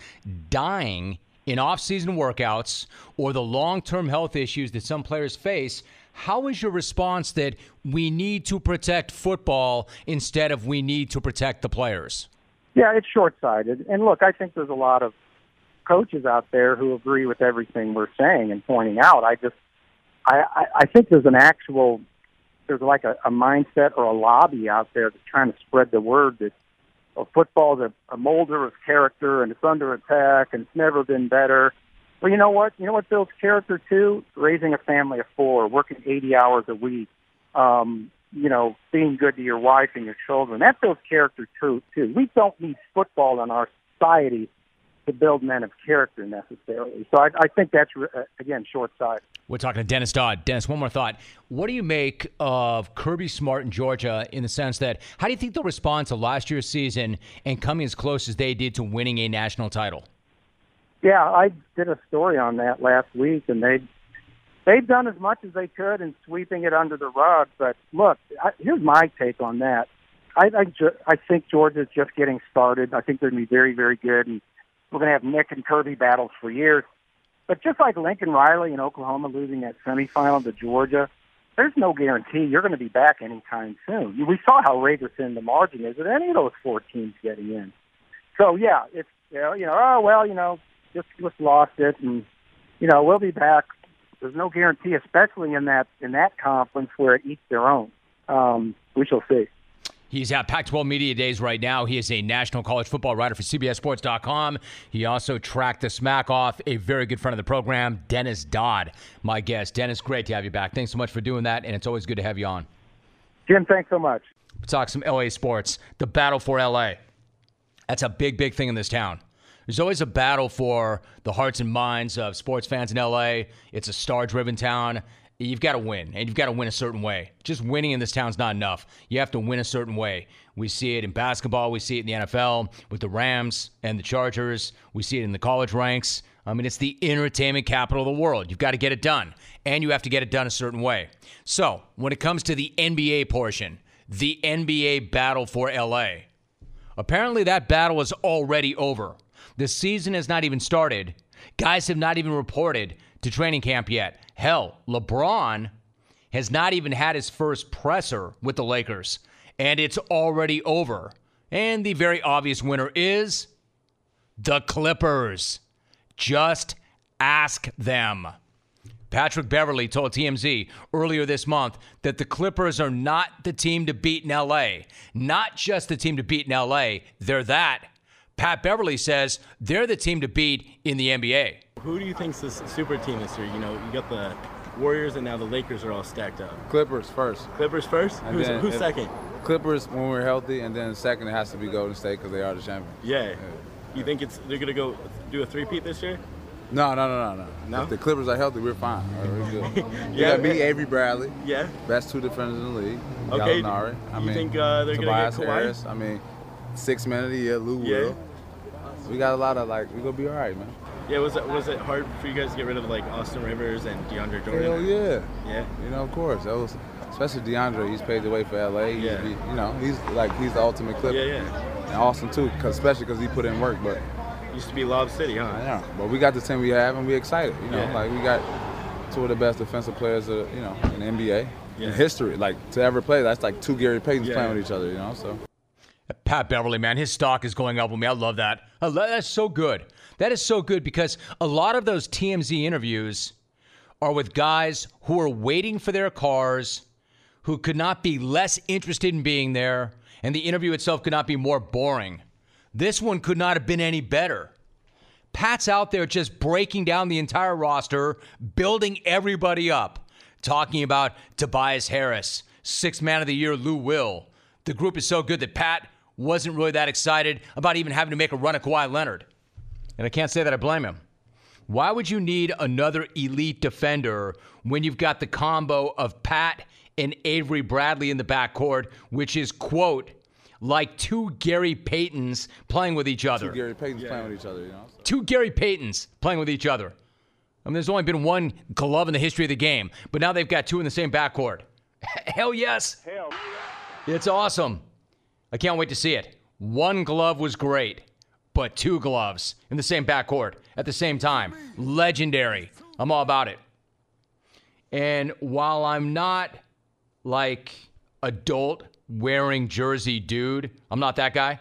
dying in off-season workouts or the long-term health issues that some players face, how is your response that we need to protect football instead of we need to protect the players? Yeah, it's short-sighted. And look, I think there's a lot of coaches out there who agree with everything we're saying and pointing out. I just, I, I, I think there's an actual, there's like a, a mindset or a lobby out there that's trying to spread the word that oh, football is a, a molder of character and it's under attack and it's never been better. Well, you know what? You know what builds character too? Raising a family of four, working eighty hours a week, um, you know, being good to your wife and your children. That builds character too. too. We don't need football in our society to build men of character necessarily. So I, I think that's, again, short-sighted. We're talking to Dennis Dodd. Dennis, one more thought. What do you make of Kirby Smart in Georgia in the sense that, how do you think they'll respond to last year's season and coming as close as they did to winning a national title? Yeah, I did a story on that last week, and they they've done as much as they could in sweeping it under the rug. But look, I, here's my take on that. I I, ju- I think Georgia's just getting started. I think they're going to be very, very good, and we're going to have Nick and Kirby battles for years. But just like Lincoln Riley in Oklahoma losing that semifinal to Georgia, there's no guarantee you're going to be back anytime soon. We saw how razor thin the margin is with any of those four teams getting in. So yeah, it's you know, you know oh well, you know. Just, just lost it, and you know we'll be back. There's no guarantee, especially in that in that conference where it eats their own. Um, we shall see. He's at Pac twelve Media Days right now. He is a national college football writer for C B S Sports dot com. He also tracked the smack off a very good friend of the program, Dennis Dodd, my guest. Dennis, great to have you back. Thanks so much for doing that, and it's always good to have you on. Jim, thanks so much. We'll talk some L A sports. The battle for L A. That's a big, big thing in this town. There's always a battle for the hearts and minds of sports fans in L A. It's a star-driven town. You've got to win, and you've got to win a certain way. Just winning in this town's not enough. You have to win a certain way. We see it in basketball. We see it in the N F L with the Rams and the Chargers. We see it in the college ranks. I mean, it's the entertainment capital of the world. You've got to get it done, and you have to get it done a certain way. So when it comes to the N B A portion, the N B A battle for L A, apparently that battle is already over. The season has not even started. Guys have not even reported to training camp yet. Hell, LeBron has not even had his first presser with the Lakers, and it's already over. And the very obvious winner is the Clippers. Just ask them. Patrick Beverley told T M Z earlier this month that the Clippers are not the team to beat in L A. Not just the team to beat in L A. They're that. Pat Beverley says they're the team to beat in the N B A. Who do you think's the super team this year? You know, you got the Warriors and now the Lakers are all stacked up. Clippers first. Clippers first? And who's who's second? Clippers when we're healthy, and then second it has to be Golden State because they are the champions. Yeah. yeah. You think it's they're gonna go do a three-peat this year? No, no, no, no, no. no? If the Clippers are healthy, we're fine. We're good. yeah, got me, Avery Bradley. Yeah. Best two defenders in the league. Okay. Gallinari. I you mean, think uh, they're Tobias gonna get Kawhi? Harris. I mean, six men of the year, Lou yeah. Will. We got a lot of, like, we're going to be all right, man. Yeah, was it was it hard for you guys to get rid of, like, Austin Rivers and DeAndre Jordan? Hell yeah. Yeah? You know, of course. That was, especially DeAndre, he's paved the way for L A. He's, yeah. You know, he's, like, he's the ultimate Clipper. Yeah, yeah. And Austin, too, cause, especially because he put in work. But used to be Lob City, huh? Yeah. But we got the team we have, and we're excited. You know, yeah. like, we got two of the best defensive players, of, you know, in the N B A. Yeah. In history, like, to ever play. That's, like, two Gary Paytons yeah. playing with each other, you know, so. Pat Beverley, man, his stock is going up with me. I love that. I love, that's so good. That is so good because a lot of those T M Z interviews are with guys who are waiting for their cars, who could not be less interested in being there, and the interview itself could not be more boring. This one could not have been any better. Pat's out there just breaking down the entire roster, building everybody up, talking about Tobias Harris, sixth man of the year, Lou Will. The group is so good that Pat wasn't really that excited about even having to make a run at Kawhi Leonard. And I can't say that I blame him. Why would you need another elite defender when you've got the combo of Pat and Avery Bradley in the backcourt, which is, quote, like two Gary Paytons playing with each other. Two Gary Paytons yeah. playing with each other, you know? So. Two Gary Paytons playing with each other. I mean, there's only been one glove in the history of the game, but now they've got two in the same backcourt. Hell yes. Hell yeah. It's awesome. I can't wait to see it. One glove was great, but two gloves in the same backcourt at the same time. Legendary. I'm all about it. And while I'm not like adult wearing jersey dude, I'm not that guy.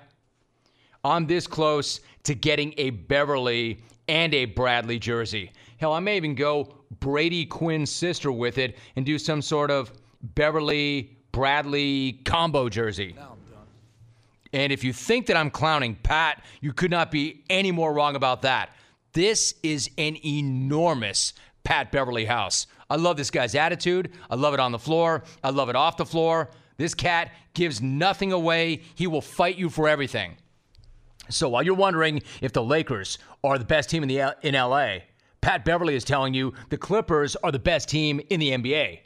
I'm this close to getting a Beverly and a Bradley jersey. Hell, I may even go Brady Quinn's sister with it and do some sort of Beverly Bradley combo jersey. Now I'm done. And if you think that I'm clowning Pat, you could not be any more wrong about that. This is an enormous Pat Beverly house. I love this guy's attitude. I love it on the floor. I love it off the floor. This cat gives nothing away. He will fight you for everything. So while you're wondering if the Lakers are the best team in the in L A, Pat Beverly is telling you the Clippers are the best team in the N B A.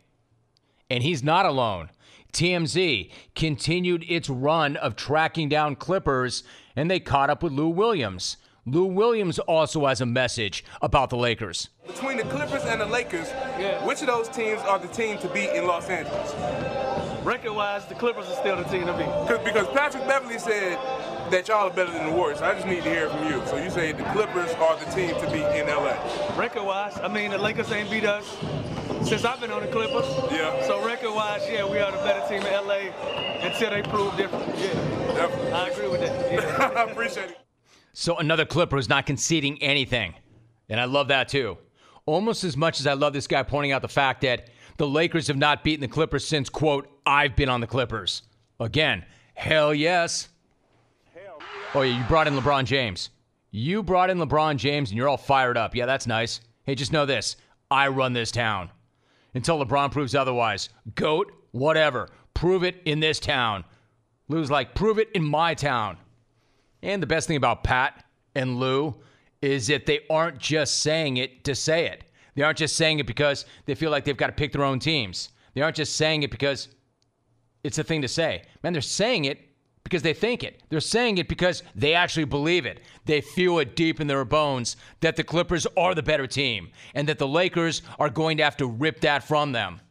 And he's not alone. T M Z continued its run of tracking down Clippers, and they caught up with Lou Williams. Lou Williams also has a message about the Lakers. Between the Clippers and the Lakers, yeah. Which of those teams are the team to beat in Los Angeles? Record-wise, the Clippers are still the team to beat. Because Patrick Beverly said that y'all are better than the Warriors. I just need to hear from you. So you say the Clippers are the team to beat in L A. Record-wise, I mean, the Lakers ain't beat us since I've been on the Clippers. Yeah. So record-wise, yeah, we are the better team in L A until they prove different. Yeah. Definitely. I agree with that. Yeah. I appreciate it. So another Clipper is not conceding anything. And I love that, too. Almost as much as I love this guy pointing out the fact that the Lakers have not beaten the Clippers since, quote, I've been on the Clippers. Again, hell yes. Hell yeah. Oh, yeah, you brought in LeBron James. You brought in LeBron James, and you're all fired up. Yeah, that's nice. Hey, just know this. I run this town. Until LeBron proves otherwise. Goat, whatever. Prove it in this town. Lou's like, prove it in my town. And the best thing about Pat and Lou is that they aren't just saying it to say it. They aren't just saying it because they feel like they've got to pick their own teams. They aren't just saying it because it's a thing to say. Man, they're saying it because they think it. They're saying it because they actually believe it. They feel it deep in their bones that the Clippers are the better team and that the Lakers are going to have to rip that from them.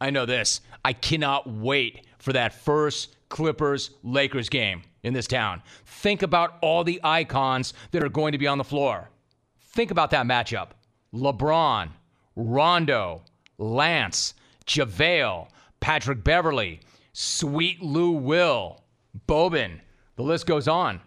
I know this. I cannot wait for that first Clippers-Lakers game in this town. Think about all the icons that are going to be on the floor. Think about that matchup. LeBron, Rondo, Lance, JaVale, Patrick Beverly, Sweet Lou Will, Boban. The list goes on.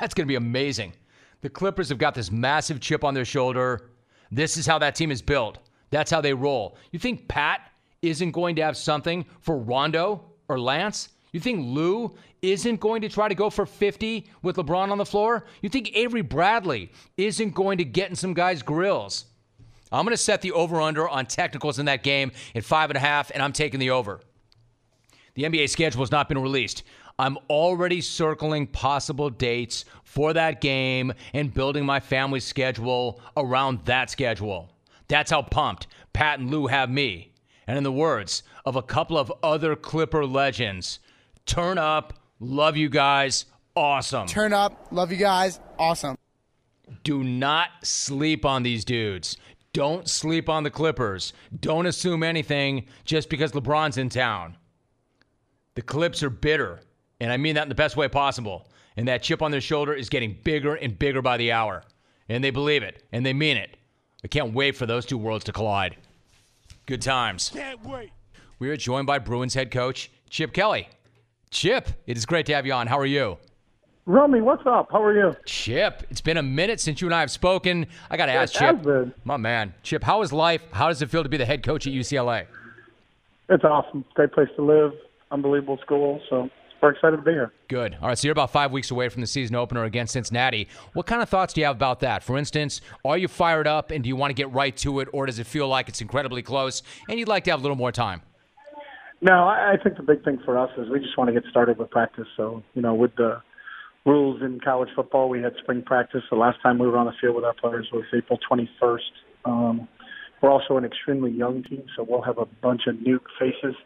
That's going to be amazing. The Clippers have got this massive chip on their shoulder. This is how that team is built. That's how they roll. You think Pat isn't going to have something for Rondo or Lance? You think Lou isn't going to try to go for fifty with LeBron on the floor? You think Avery Bradley isn't going to get in some guys' grills? I'm going to set the over-under on technicals in that game at five and a half, and I'm taking the over. The N B A schedule has not been released. I'm already circling possible dates for that game and building my family schedule around that schedule. That's how pumped Pat and Lou have me. And in the words of a couple of other Clipper legends, turn up, love you guys, awesome. Turn up, love you guys, awesome. Do not sleep on these dudes. Don't sleep on the Clippers. Don't assume anything just because LeBron's in town. The Clips are bitter, and I mean that in the best way possible. And that chip on their shoulder is getting bigger and bigger by the hour. And they believe it, and they mean it. I can't wait for those two worlds to collide. Good times. Can't wait. We are joined by Bruins head coach Chip Kelly. Chip, it is great to have you on. How are you? Romy, what's up? How are you? Chip, it's been a minute since you and I have spoken. I got to ask Chip, my man. Chip, how is life? How does it feel to be the head coach at U C L A? It's awesome. Great place to live. Unbelievable school. So we're excited to be here. Good. All right, so you're about five weeks away from the season opener against Cincinnati. What kind of thoughts do you have about that? For instance, are you fired up and do you want to get right to it, or does it feel like it's incredibly close and you'd like to have a little more time? No, I think the big thing for us is we just want to get started with practice. So, you know, with the rules in college football, we had spring practice. The last time we were on the field with our players was April twenty-first. Um, we're also an extremely young team, so we'll have a bunch of new faces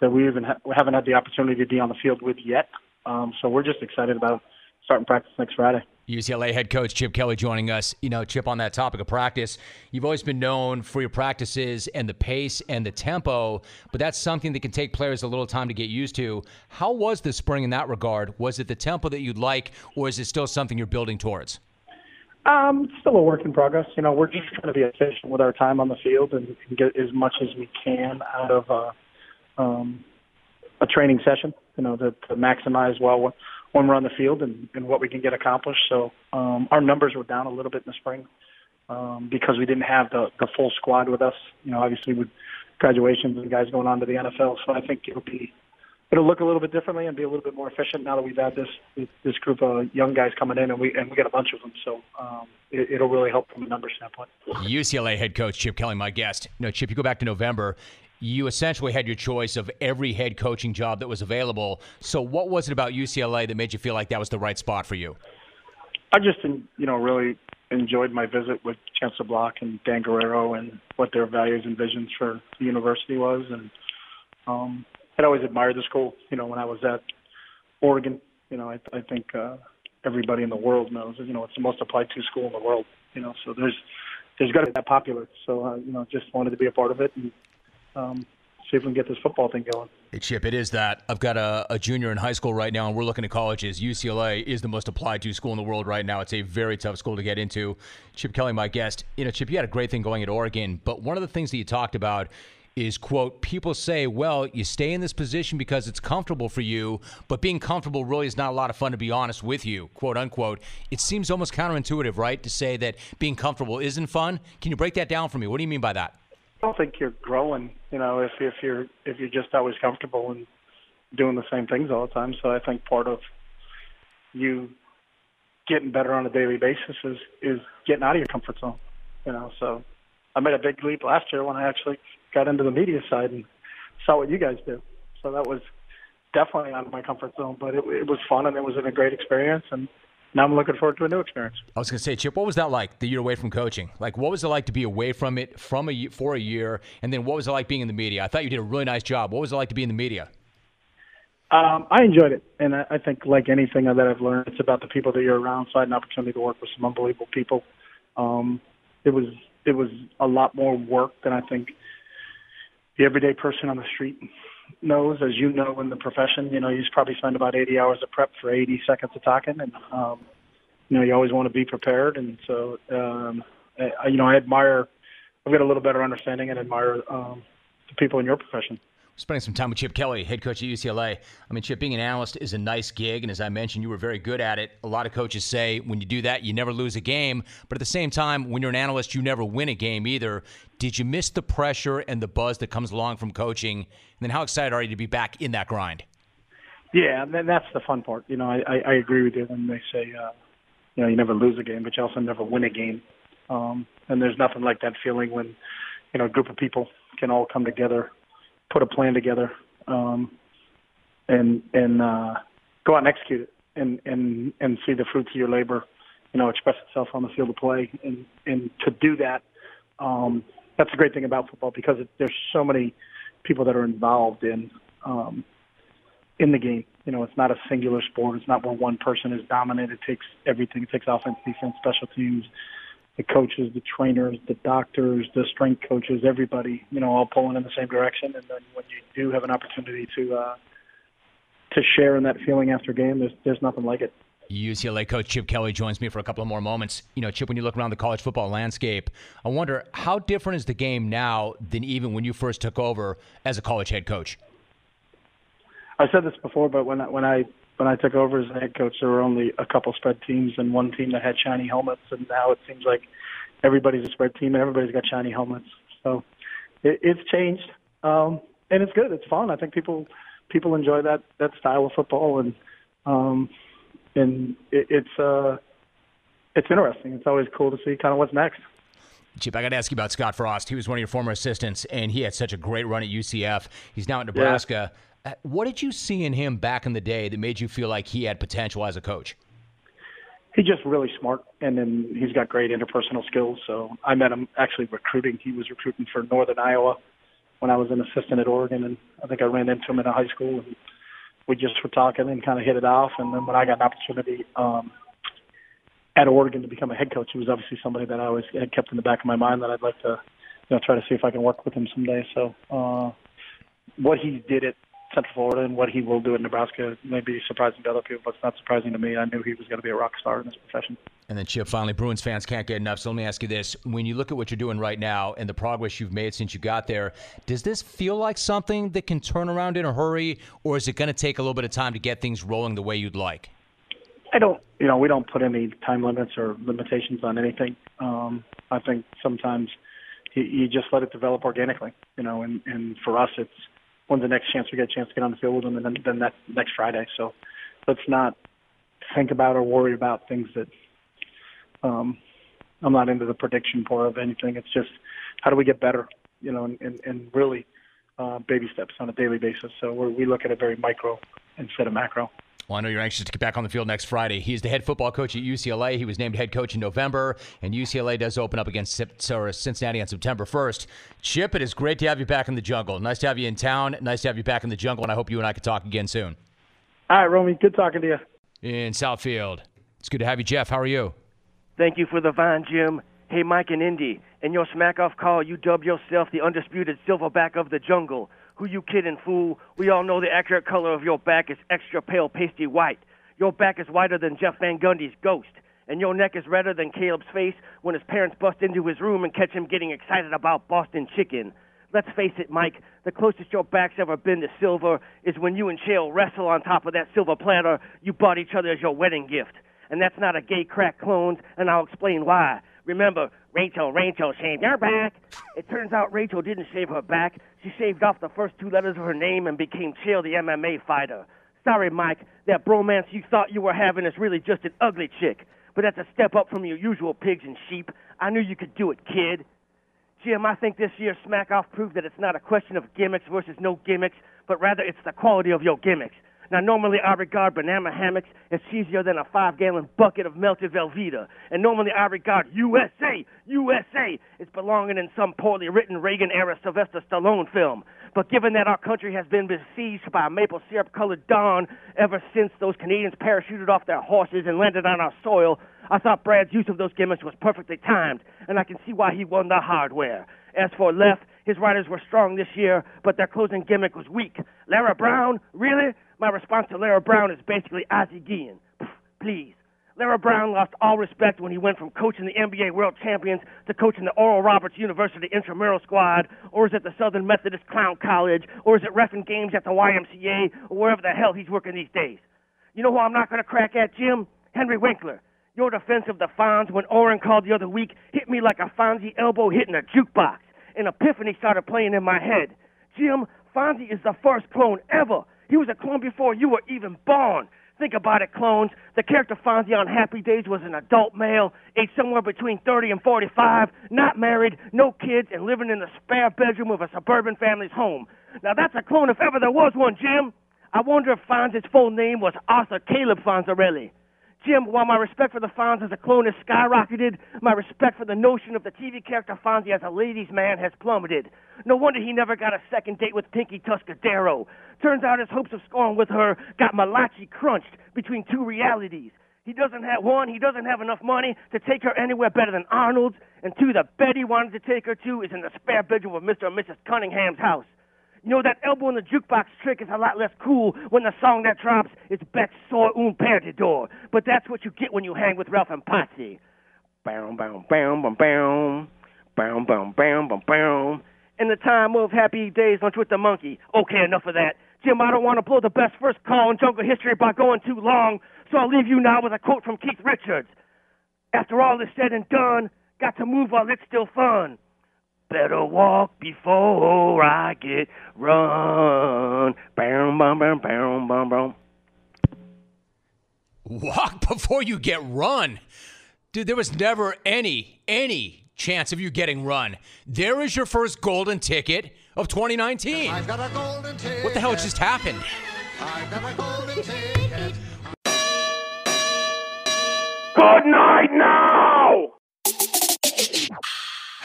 that we even ha- haven't had the opportunity to be on the field with yet. Um, so we're just excited about starting practice next Friday. U C L A head coach Chip Kelly joining us. You know, Chip, on that topic of practice, you've always been known for your practices and the pace and the tempo, but that's something that can take players a little time to get used to. How was the spring in that regard? Was it the tempo that you'd like, or is it still something you're building towards? Um, it's still a work in progress. You know, we're just trying to be efficient with our time on the field and get as much as we can out of a, um, a training session, you know, to, to maximize well when we're on the field and, and what we can get accomplished. So um, our numbers were down a little bit in the spring um, because we didn't have the, the full squad with us, you know, obviously with graduations and guys going on to the N F L. So I think it'll be, it'll look a little bit differently and be a little bit more efficient now that we've had this this group of young guys coming in, and we and we got a bunch of them. So um, it, it'll really help from a number standpoint. U C L A head coach Chip Kelly, my guest. No, Chip, you go back to November. You essentially had your choice of every head coaching job that was available. So what was it about U C L A that made you feel like that was the right spot for you? I just, you know, really enjoyed my visit with Chancellor Block and Dan Guerrero and what their values and visions for the university was. And um, I'd always admired the school, you know, when I was at Oregon. You know, I, I think uh, everybody in the world knows, you know, it's the most applied to school in the world, you know, so there's there's got to be that popular. So, uh, you know, just wanted to be a part of it and Um, see if we can get this football thing going. Hey, Chip, it is that. I've got a, a junior in high school right now, and we're looking at colleges. U C L A is the most applied to school in the world right now. It's a very tough school to get into. Chip Kelly, my guest. You know, Chip, you had a great thing going at Oregon, but one of the things that you talked about is, quote, people say, well, you stay in this position because it's comfortable for you, but being comfortable really is not a lot of fun, to be honest with you, quote, unquote. It seems almost counterintuitive, right, to say that being comfortable isn't fun? Can you break that down for me? What do you mean by that? I don't think you're growing, you know, if if you're if you're just always comfortable and doing the same things all the time. So I think part of you getting better on a daily basis is, is getting out of your comfort zone, you know. So I made a big leap last year when I actually got into the media side and saw what you guys do. So that was definitely out of my comfort zone, but it, it was fun and it was a great experience. And now I'm looking forward to a new experience. I was going to say, Chip, what was that like, the year away from coaching? Like, what was it like to be away from it from a, for a year? And then what was it like being in the media? I thought you did a really nice job. What was it like to be in the media? Um, I enjoyed it. And I, I think, like anything that I've learned, it's about the people that you're around. So I had an opportunity to work with some unbelievable people. Um, it was it was a lot more work than I think the everyday person on the street knows. As you know, in the profession, you know, you probably spend about eighty hours of prep for eighty seconds of talking, and um, you know, you always want to be prepared. And so, um, I, you know, I admire, I've got a little better understanding and admire um, the people in your profession. Spending some time with Chip Kelly, head coach at U C L A. I mean, Chip, being an analyst is a nice gig, and as I mentioned, you were very good at it. A lot of coaches say when you do that, you never lose a game. But at the same time, when you're an analyst, you never win a game either. Did you miss the pressure and the buzz that comes along from coaching? And then how excited are you to be back in that grind? Yeah, and that's the fun part. You know, I, I agree with you when they say, uh, you know, you never lose a game, but you also never win a game. Um, and there's nothing like that feeling when, you know, a group of people can all come together, put a plan together, um, and and uh, go out and execute it, and, and, and see the fruits of your labor, you know, express itself on the field of play. And, and to do that, um, that's the great thing about football, because it, there's so many people that are involved in um, in the game. You know, it's not a singular sport. It's not where one person is dominant. It takes everything. It takes offense, defense, special teams, the coaches, the trainers, the doctors, the strength coaches, everybody, you know, all pulling in the same direction. And then when you do have an opportunity to uh, to share in that feeling after a game, there's, there's nothing like it. U C L A coach Chip Kelly joins me for a couple of more moments. You know, Chip, when you look around the college football landscape, I wonder how different is the game now than even when you first took over as a college head coach? I said this before, but when I, when I When I took over as the head coach, there were only a couple spread teams and one team that had shiny helmets, and now it seems like everybody's a spread team and everybody's got shiny helmets. So it, it's changed, um, and it's good. It's fun. I think people people enjoy that that style of football, and um, and it, it's uh, it's interesting. It's always cool to see kind of what's next. Chip, I got to ask you about Scott Frost. He was one of your former assistants, and he had such a great run at U C F. He's now at Nebraska. Yeah. What did you see in him back in the day that made you feel like he had potential as a coach? He's just really smart, and then he's got great interpersonal skills. So I met him actually recruiting. He was recruiting for Northern Iowa when I was an assistant at Oregon, and I think I ran into him in high school, and we just were talking and kind of hit it off. And then when I got an opportunity um, at Oregon to become a head coach, he was obviously somebody that I always had kept in the back of my mind that I'd like to, you know, try to see if I can work with him someday. So uh, what he did at Central Florida and what he will do at Nebraska may be surprising to other people, but it's not surprising to me. I knew he was going to be a rock star in this profession. And then, Chip, finally, Bruins fans can't get enough, so let me ask you this. When you look at what you're doing right now and the progress you've made since you got there, does this feel like something that can turn around in a hurry, or is it going to take a little bit of time to get things rolling the way you'd like? I don't, you know, we don't put any time limits or limitations on anything. Um, I think sometimes you, you just let it develop organically, you know, and, and for us, it's when's the next chance we get a chance to get on the field with them, and then, then that next Friday. So let's not think about or worry about things that um, I'm not into the prediction part of anything. It's just how do we get better, you know, and, and, and really uh, baby steps on a daily basis. So we're, we look at it very micro instead of macro. Well, I know you're anxious to get back on the field next Friday. He's the head football coach at U C L A. He was named head coach in November, and U C L A does open up against Cincinnati on September first. Chip, it is great to have you back in the jungle. Nice to have you in town. Nice to have you back in the jungle, and I hope you and I can talk again soon. All right, Romy, good talking to you. In Southfield. It's good to have you, Jeff. How are you? Thank you for the vine, Jim. Hey, Mike and Indy, in your smack-off call, you dub yourself the undisputed silverback of the jungle. Who you kidding, fool? We all know the accurate color of your back is extra pale, pasty white. Your back is whiter than Jeff Van Gundy's ghost. And your neck is redder than Caleb's face when his parents bust into his room and catch him getting excited about Boston chicken. Let's face it, Mike, the closest your back's ever been to silver is when you and Chael wrestle on top of that silver platter you bought each other as your wedding gift. And that's not a gay crack clone, and I'll explain why. Remember, Rachel, Rachel shaved her back. It turns out Rachel didn't shave her back. She shaved off the first two letters of her name and became Chael the M M A fighter. Sorry, Mike, that bromance you thought you were having is really just an ugly chick. But that's a step up from your usual pigs and sheep. I knew you could do it, kid. Jim, I think this year's smack-off proved that it's not a question of gimmicks versus no gimmicks, but rather it's the quality of your gimmicks. Now, normally I regard banana hammocks as cheesier than a five-gallon bucket of melted Velveeta. And normally I regard U S A, U S A, as belonging in some poorly written Reagan-era Sylvester Stallone film. But given that our country has been besieged by a maple syrup-colored dawn ever since those Canadians parachuted off their horses and landed on our soil, I thought Brad's use of those gimmicks was perfectly timed, and I can see why he won the hardware. As for left, his riders were strong this year, but their closing gimmick was weak. Lara Brown? Really? My response to Lara Brown is basically Ozzie Guillen. Pff, please. Lara Brown lost all respect when he went from coaching the N B A World Champions to coaching the Oral Roberts University intramural squad, or is it the Southern Methodist Clown College, or is it reffing games at the Y M C A, or wherever the hell he's working these days. You know who I'm not going to crack at, Jim? Henry Winkler. Your defense of the Fonz when Oren called the other week hit me like a Fonzie elbow hitting a jukebox. An epiphany started playing in my head. Jim, Fonzie is the first clone ever. He was a clone before you were even born. Think about it, clones. The character Fonzie on Happy Days was an adult male, aged somewhere between thirty and forty-five, not married, no kids, and living in the spare bedroom of a suburban family's home. Now that's a clone if ever there was one, Jim. I wonder if Fonzie's full name was Arthur Caleb Fonzarelli. Jim, while my respect for the Fonz as a clone has skyrocketed, my respect for the notion of the T V character Fonzie as a ladies' man has plummeted. No wonder he never got a second date with Pinky Tuscadero. Turns out his hopes of scoring with her got Malachi crunched between two realities. He doesn't have one, he doesn't have enough money to take her anywhere better than Arnold's, and two, the bed he wanted to take her to is in the spare bedroom of Mister and Missus Cunningham's house. You know, that elbow in the jukebox trick is a lot less cool when the song that drops is Beck Soy Un Perdedor. But that's what you get when you hang with Ralph and Patsy. Bow, bow, bow, bow, bow. Bow, bow, bow, bow, bow. In the time of Happy Days, Lunch with the Monkey. Okay, enough of that. Jim, I don't want to blow the best first call in jungle history by going too long, so I'll leave you now with a quote from Keith Richards. After all is said and done, got to move while it's still fun. Better walk before I get run. Bam, bam, bam, bam, bam, bam. Walk before you get run. Dude, there was never any, any chance of you getting run. There is your first golden ticket of twenty nineteen. I got a golden ticket. What the hell just happened? I got a golden ticket. Good night now!